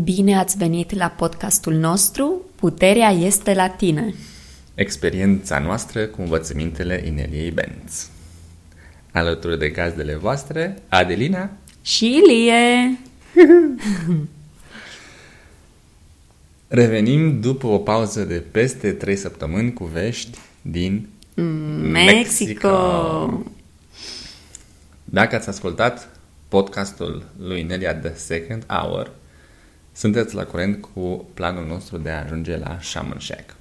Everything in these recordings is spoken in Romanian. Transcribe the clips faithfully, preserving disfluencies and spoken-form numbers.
Bine ați venit la podcastul nostru, Puterea este la tine! Experiența noastră cu învățămintele Ineliei Benz. Alături de gazdele voastre, Adelina și Ilie! Revenim după o pauză de peste trei săptămâni cu vești din Mexico! Mexico. Dacă ați ascultat podcastul lui Inelia The Second Hour, sunteți la curent cu planul nostru de a ajunge la Shaman Shack.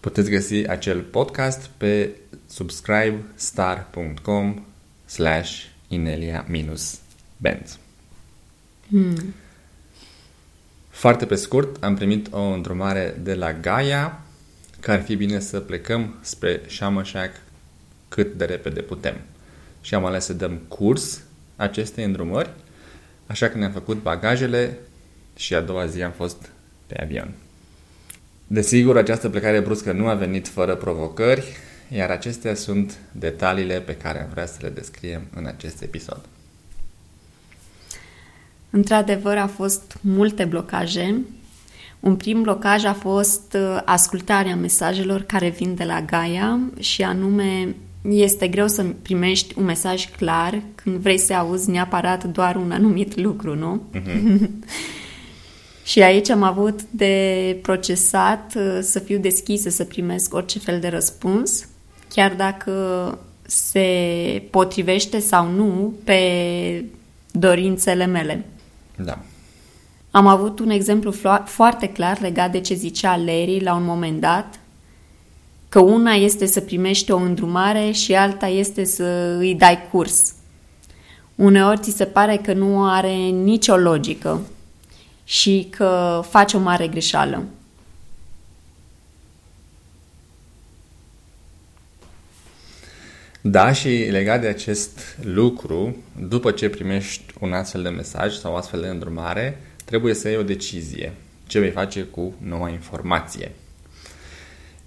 Puteți găsi acel podcast pe subscribestar.com slash Inelia minus Benz. Hmm. Foarte pe scurt, am primit o îndrumare de la Gaia că ar fi bine să plecăm spre Shaman Shack cât de repede putem. Și am ales să dăm curs acestei îndrumări, așa că ne-am făcut bagajele și a doua zi am fost pe avion. Desigur, această plecare bruscă nu a venit fără provocări, iar acestea sunt detaliile pe care am vrea să le descriem în acest episod. Într-adevăr, a fost multe blocaje. Un prim blocaj a fost ascultarea mesajelor care vin de la Gaia și anume, este greu să primești un mesaj clar când vrei să auzi neapărat doar un anumit lucru, nu? Uh-huh. Și aici am avut de procesat să fiu deschisă să primesc orice fel de răspuns, chiar dacă se potrivește sau nu pe dorințele mele. Da. Am avut un exemplu foarte clar legat de ce zicea Larry la un moment dat, că una este să primești o îndrumare și alta este să îi dai curs. Uneori ți se pare că nu are nicio logică și că faci o mare greșeală. Da, și legat de acest lucru, după ce primești un astfel de mesaj sau o astfel de îndrumare, trebuie să iei o decizie. Ce vei face cu noua informație?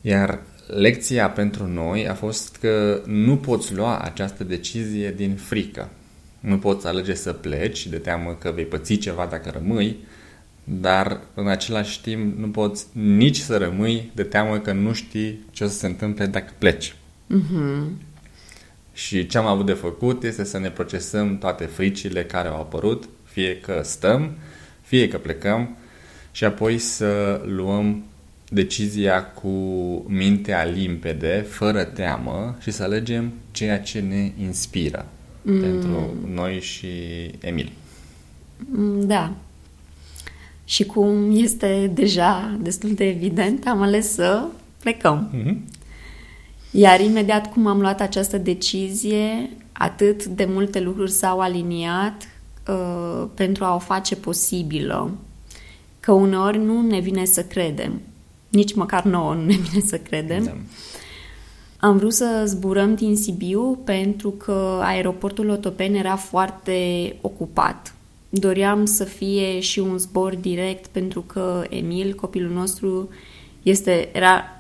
Iar lecția pentru noi a fost că nu poți lua această decizie din frică. Nu poți alege să pleci de teamă că vei păți ceva dacă rămâi, dar în același timp nu poți nici să rămâi de teamă că nu știi ce o să se întâmple dacă pleci. Uh-huh. Și ce am avut de făcut este să ne procesăm toate fricile care au apărut, fie că stăm, fie că plecăm, și apoi să luăm decizia cu mintea limpede, fără teamă, și să alegem ceea ce ne inspiră mm. pentru noi și Emil. Da. Și cum este deja destul de evident, am ales să plecăm. Mm-hmm. Iar imediat cum am luat această decizie, atât de multe lucruri s-au aliniat uh, pentru a o face posibilă, că uneori nu ne vine să credem. Nici măcar nouă nu ne vine să credem. Da. Am vrut să zburăm din Sibiu pentru că aeroportul Otopeni era foarte ocupat. Doream să fie și un zbor direct pentru că Emil, copilul nostru, este, era,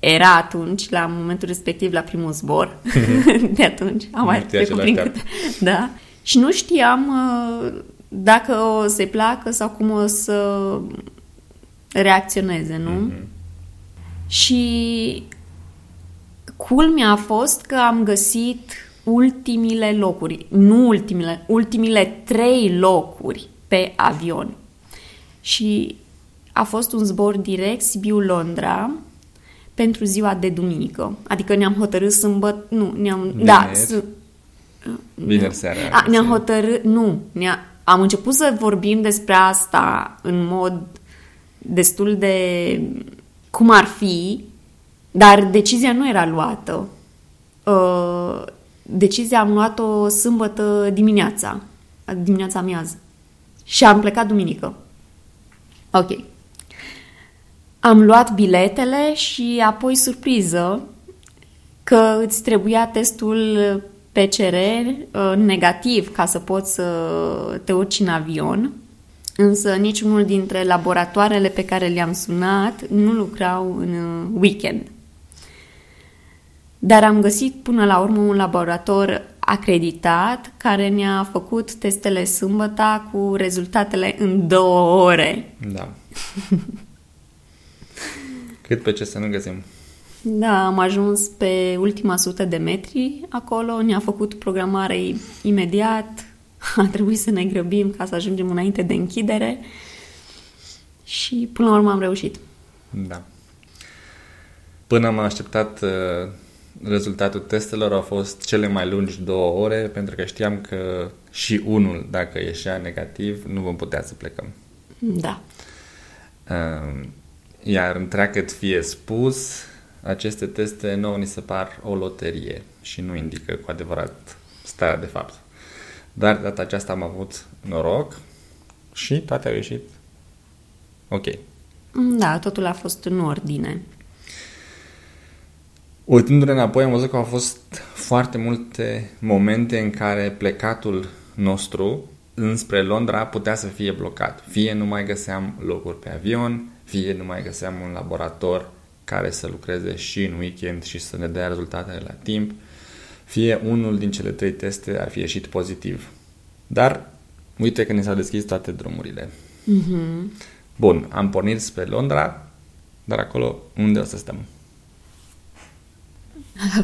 era atunci, la momentul respectiv, la primul zbor. De atunci am mai trecut prin câte... Da. Și nu știam dacă o să-i placă sau cum o să reacționeze, nu? Mm-hmm. Și culmea a fost că am găsit ultimile locuri, nu ultimile, ultimile trei locuri pe avion. Și a fost un zbor direct Sibiu Londra pentru ziua de duminică. Adică ne-am hotărât sâmbăt, nu, ne-am Bine. da, s- vineri seara. A, ne-am hotărât, nu, ne-a, am început să vorbim despre asta în mod destul de cum ar fi, dar decizia nu era luată. Decizia am luat-o sâmbătă dimineața, dimineața amiază. Și am plecat duminică. Ok. Am luat biletele și apoi surpriză că îți trebuia testul P C R negativ ca să poți să te urci în avion. Însă niciunul dintre laboratoarele pe care le-am sunat nu lucrau în weekend. Dar am găsit până la urmă un laborator acreditat, care ne-a făcut testele sâmbăta cu rezultatele în două ore. Da. Cât pe ce să nu găsim. Da, am ajuns pe ultima sută de metri acolo, ne-a făcut programare imediat, a trebuit să ne grăbim ca să ajungem înainte de închidere și până la urmă am reușit. Da. Până am așteptat uh, rezultatul testelor, au fost cele mai lungi două ore, pentru că știam că și unul, dacă ieșea negativ, nu vom putea să plecăm. Da. Uh, iar întreagăt fie spus, aceste teste nouă ni se par o loterie și nu indică cu adevărat starea de fapt. Dar data aceasta am avut noroc și toate au ieșit ok. Da, totul a fost în ordine. Uitându-ne înapoi, am văzut că au fost foarte multe momente în care plecatul nostru înspre Londra putea să fie blocat. Fie nu mai găseam locuri pe avion, fie nu mai găseam un laborator care să lucreze și în weekend și să ne dea rezultatele la timp, fie unul din cele trei teste ar fi ieșit pozitiv. Dar uite că ne s-au deschis toate drumurile. Mm-hmm. Bun, am pornit spre Londra, dar acolo unde o să stăm?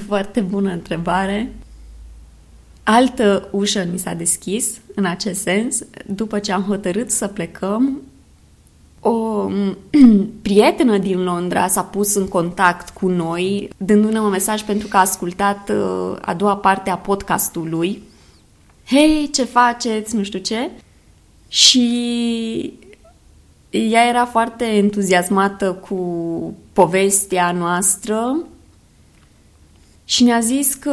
Foarte bună întrebare. Altă ușă mi s-a deschis în acest sens. După ce am hotărât să plecăm, o prietenă din Londra s-a pus în contact cu noi, dându-ne un mesaj pentru că a ascultat a doua parte a podcastului. Hei, ce faceți? Nu știu ce. Și ea era foarte entuziasmată cu povestea noastră și ne-a zis că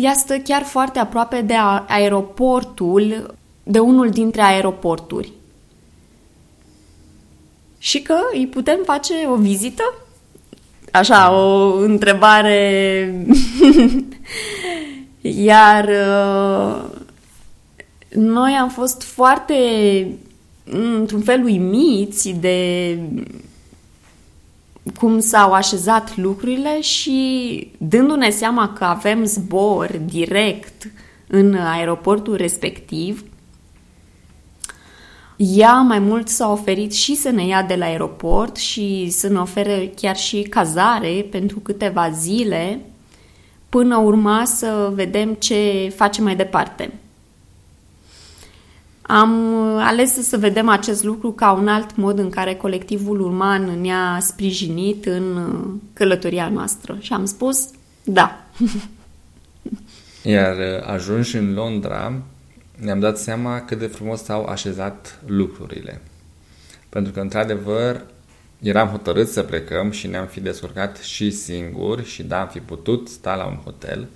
ea stă chiar foarte aproape de aeroportul, de unul dintre aeroporturi. Și că îi putem face o vizită? Așa, o întrebare. Iar noi am fost foarte, într-un fel, uimiți de cum s-au așezat lucrurile și dându-ne seama că avem zbor direct în aeroportul respectiv, ea mai mult s-a oferit și să ne ia de la aeroport și să ne ofere chiar și cazare pentru câteva zile, până urma să vedem ce face mai departe. Am ales să vedem acest lucru ca un alt mod în care colectivul urban ne-a sprijinit în călătoria noastră și am spus da. Iar ajunși în Londra, ne-am dat seama cât de frumos s-au așezat lucrurile. Pentru că, într-adevăr, eram hotărât să plecăm și ne-am fi descurcat și singuri și da, am fi putut sta la un hotel,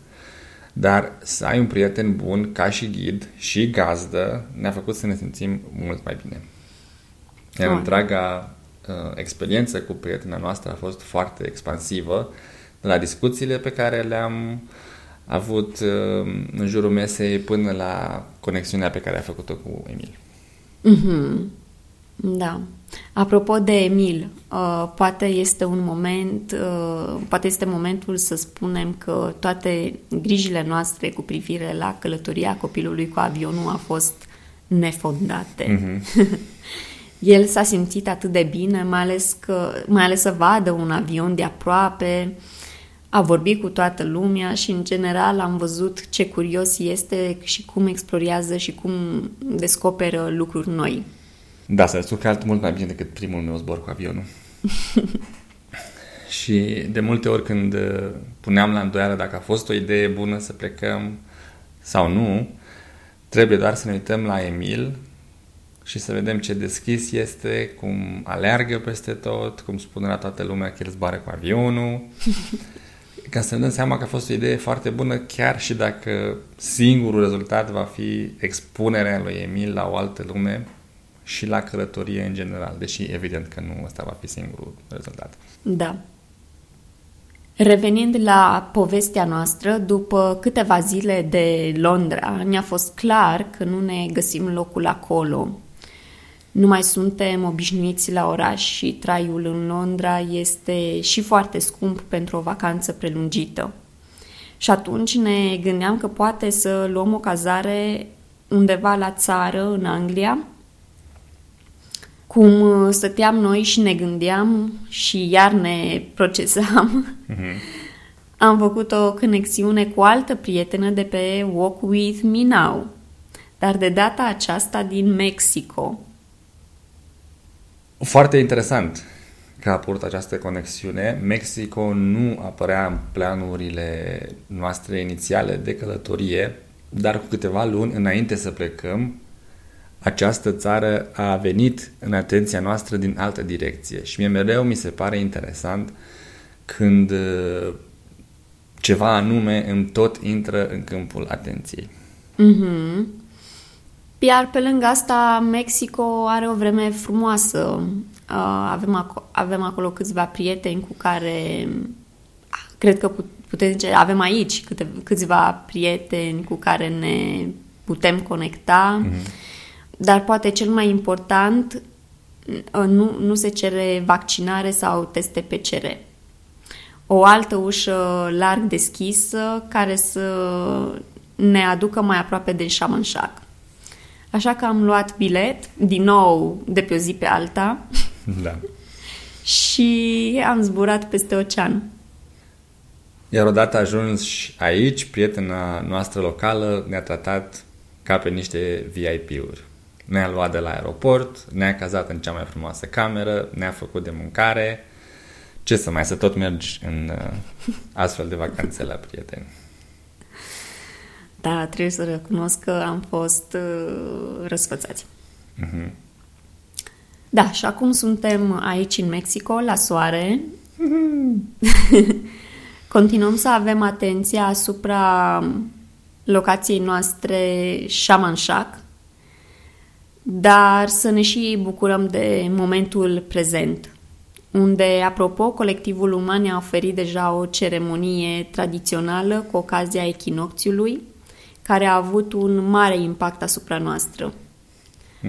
dar să ai un prieten bun ca și ghid și gazdă ne-a făcut să ne simțim mult mai bine. Iar oh. întreaga uh, experiență cu prietena noastră a fost foarte expansivă, de la discuțiile pe care le-am avut uh, în jurul mesei până la conexiunea pe care a făcut-o cu Emil. Mm-hmm. Da. Apropo de Emil, uh, poate este un moment, uh, poate este momentul să spunem că toate grijile noastre cu privire la călătoria copilului cu avionul a fost nefondate. Mm-hmm. El s-a simțit atât de bine, mai ales că, mai ales să vadă un avion de aproape. A vorbit cu toată lumea și, în general, am văzut ce curios este și cum explorează și cum descoperă lucruri noi. Da, s-a descurcat mult mai bine decât primul meu zbor cu avionul. Și de multe ori când puneam la îndoială dacă a fost o idee bună să plecăm sau nu, trebuie doar să ne uităm la Emil și să vedem ce deschis este, cum aleargă peste tot, cum spune la toată lumea că el zboară cu avionul. Ca să ne dăm seama că a fost o idee foarte bună, chiar și dacă singurul rezultat va fi expunerea lui Emil la o altă lume și la călătorie în general, deși evident că nu ăsta va fi singurul rezultat. Da. Revenind la povestea noastră, după câteva zile de Londra, ne-a fost clar că nu ne găsim locul acolo. Nu mai suntem obișnuiți la oraș și traiul în Londra este și foarte scump pentru o vacanță prelungită. Și atunci ne gândeam că poate să luăm o cazare undeva la țară, în Anglia, cum stăteam noi și ne gândeam și iar ne procesam. Mm-hmm. Am făcut o conexiune cu o altă prietenă de pe Walk With Me Now, dar de data aceasta din Mexico. Foarte interesant că a apărut această conexiune. Mexico nu apărea în planurile noastre inițiale de călătorie, dar cu câteva luni înainte să plecăm, această țară a venit în atenția noastră din altă direcție. Și mie mereu mi se pare interesant când ceva anume îmi tot intră în câmpul atenției. Mhm. Iar pe lângă asta, Mexico are o vreme frumoasă. Avem acolo, avem acolo câțiva prieteni cu care, cred că putem zice, avem aici câte, câțiva prieteni cu care ne putem conecta, mm-hmm. dar poate cel mai important, nu, nu se cere vaccinare sau teste P C R. O altă ușă larg deschisă care să ne aducă mai aproape de Shaman Shack. Așa că am luat bilet, din nou, de pe o zi pe alta. Da. Și am zburat peste ocean. Iar odată ajuns aici, prietena noastră locală ne-a tratat ca pe niște V I P-uri. Ne-a luat de la aeroport, ne-a cazat în cea mai frumoasă cameră, ne-a făcut de mâncare. Ce să mai, să tot mergi în astfel de vacanțe la prieteni. Da, trebuie să recunosc că am fost uh, răsfățați. Uh-huh. Da, și acum suntem aici în Mexico, la soare. Uh-huh. Continuăm să avem atenția asupra locației noastre Shaman Shack, dar să ne și bucurăm de momentul prezent, unde, apropo, colectivul uman ne-a oferit deja o ceremonie tradițională cu ocazia echinocțiului, care a avut un mare impact asupra noastră.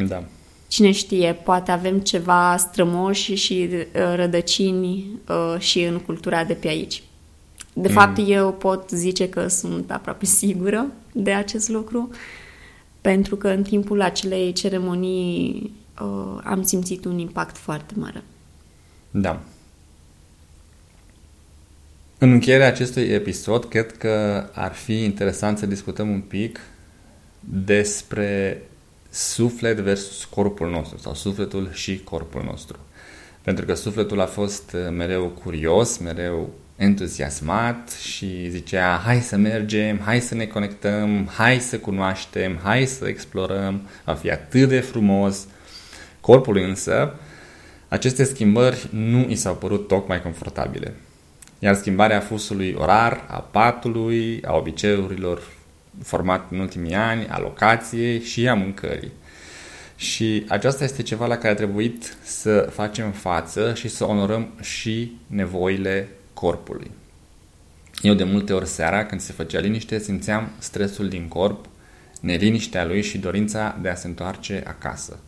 Da. Cine știe, poate avem ceva strămoși și rădăcini uh, și în cultura de pe aici. De mm. fapt, eu pot zice că sunt aproape sigură de acest lucru, pentru că în timpul acelei ceremonii uh, am simțit un impact foarte mare. Da. În încheierea acestui episod, cred că ar fi interesant să discutăm un pic despre suflet versus corpul nostru, sau sufletul și corpul nostru. Pentru că sufletul a fost mereu curios, mereu entuziasmat și zicea, hai să mergem, hai să ne conectăm, hai să cunoaștem, hai să explorăm, va fi atât de frumos. Corpul însă, aceste schimbări nu i s-au părut tocmai confortabile. Iar schimbarea fusului orar, a patului, a obiceiurilor format în ultimii ani, a locației și a mâncării. Și aceasta este ceva la care a trebuit să facem față și să onorăm și nevoile corpului. Eu de multe ori seara, când se făcea liniște, simțeam stresul din corp, neliniștea lui și dorința de a se întoarce acasă.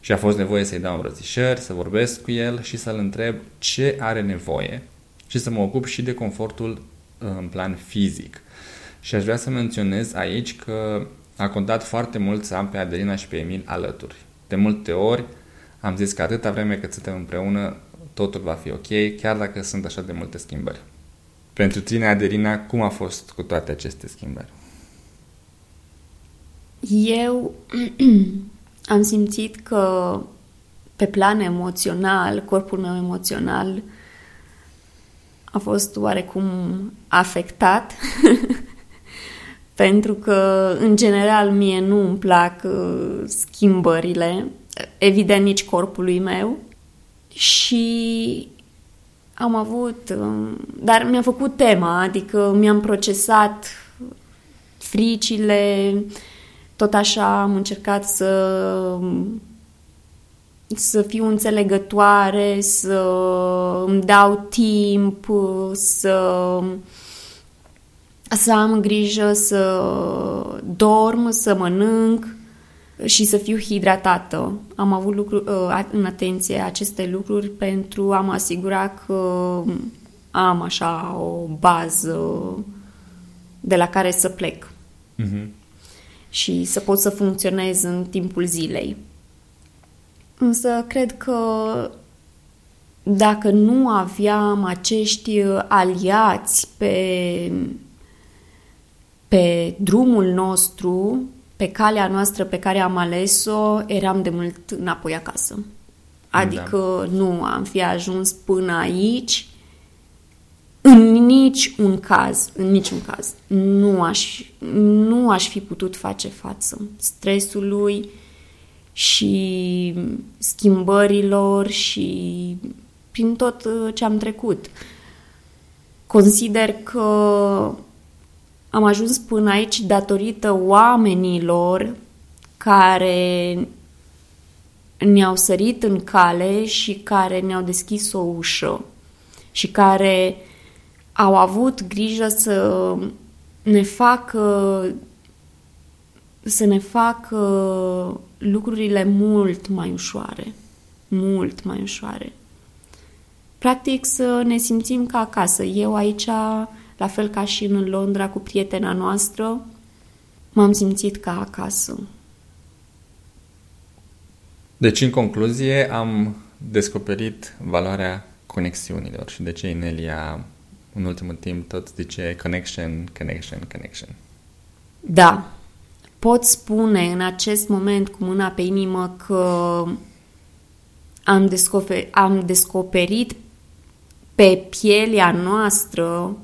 Și a fost nevoie să-i dau îmbrățișări, să vorbesc cu el și să-l întreb ce are nevoie și să mă ocup și de confortul în plan fizic. Și aș vrea să menționez aici că a contat foarte mult să am pe Adelina și pe Emil alături. De multe ori am zis că atâta vreme cât suntem împreună, totul va fi ok, chiar dacă sunt așa de multe schimbări. Pentru tine, Adelina, cum a fost cu toate aceste schimbări? Eu am simțit că pe plan emoțional, corpul meu emoțional a fost oarecum afectat pentru că, în general, mie nu îmi plac uh, schimbările, evident nici corpului meu, și am avut, uh, dar mi-a făcut tema, adică mi-am procesat fricile, tot așa am încercat să, să fiu înțelegătoare, să îmi dau timp, să, să am grijă să dorm, să mănânc și să fiu hidratată. Am avut lucru, în atenție aceste lucruri pentru a mă asigura că am așa o bază de la care să plec. Mm-hmm. Și să pot să funcționez în timpul zilei. Însă cred că dacă nu aveam acești aliați pe, pe drumul nostru, pe calea noastră pe care am ales-o, eram de mult înapoi acasă. Adică da. Nu am fi ajuns până aici în niciun caz, în niciun caz. Nu aș, nu aș fi putut face față stresului și schimbărilor și prin tot ce am trecut. Consider că am ajuns până aici datorită oamenilor care ne-au sărit în cale și care ne-au deschis o ușă și care au avut grijă să ne facă să ne facă lucrurile mult mai ușoare. Mult mai ușoare. Practic să ne simțim ca acasă. Eu aici, la fel ca și în Londra cu prietena noastră, m-am simțit ca acasă. Deci, în concluzie, am descoperit valoarea conexiunilor și de ce Inelia în ultimul timp tot zice connection, connection, connection. Da. Pot spune în acest moment cu mâna pe inimă că am, descoper- am descoperit pe pielea noastră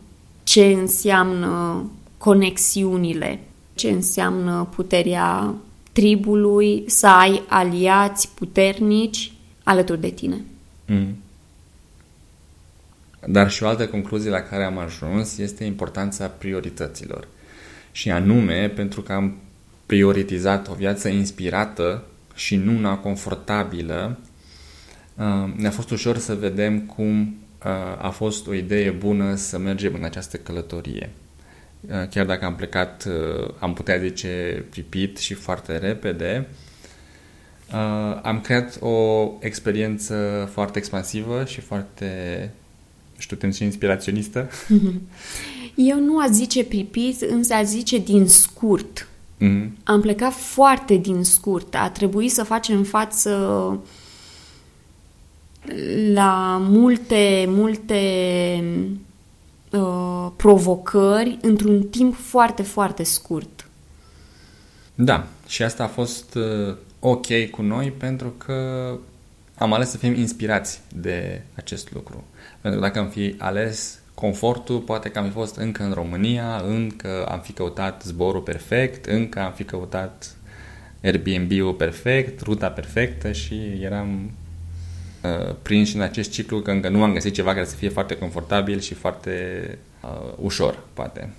ce înseamnă conexiunile, ce înseamnă puterea tribului, să ai aliați puternici alături de tine. Mm. Dar și o altă concluzie la care am ajuns este importanța priorităților. Și anume, pentru că am prioritizat o viață inspirată și nu una confortabilă, ne-a fost ușor să vedem cum a fost o idee bună să mergem în această călătorie. Chiar dacă am plecat, am putea zice, pripit și foarte repede, am creat o experiență foarte expansivă și foarte, știu, tem și inspiraționistă. Eu nu aș zice pripit, însă aș zice din scurt. Mm-hmm. Am plecat foarte din scurt. A trebuit să facem față la multe, multe uh, provocări într-un timp foarte, foarte scurt. Da, și asta a fost uh, ok cu noi pentru că am ales să fim inspirați de acest lucru. Pentru că dacă am fi ales confortul, poate că am fi fost încă în România, încă am fi căutat zborul perfect, încă am fi căutat Airbnb-ul perfect, ruta perfectă și eram uh, prinși în acest ciclu că încă nu am găsit ceva care să fie foarte confortabil și foarte uh, ușor, poate.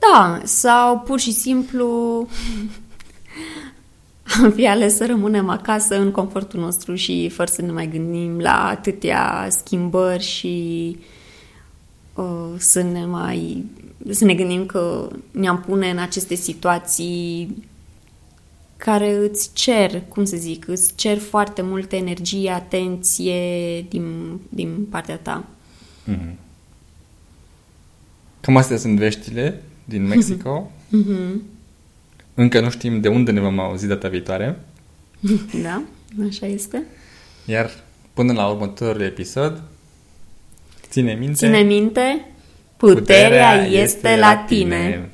Da, sau pur și simplu am fi ales să rămânem acasă în confortul nostru și fără să ne mai gândim la atâtea schimbări și Să ne, mai, să ne gândim că ne-am pune în aceste situații care îți cer, cum să zic, îți cer foarte multă energie, atenție din, din partea ta. Mm-hmm. Cam astea sunt veștile din Mexico. Mm-hmm. Încă nu știm de unde ne vom auzi data viitoare. Da, așa este. Iar până la următorul episod, Ține minte, Ține minte, puterea, puterea este la tine. tine.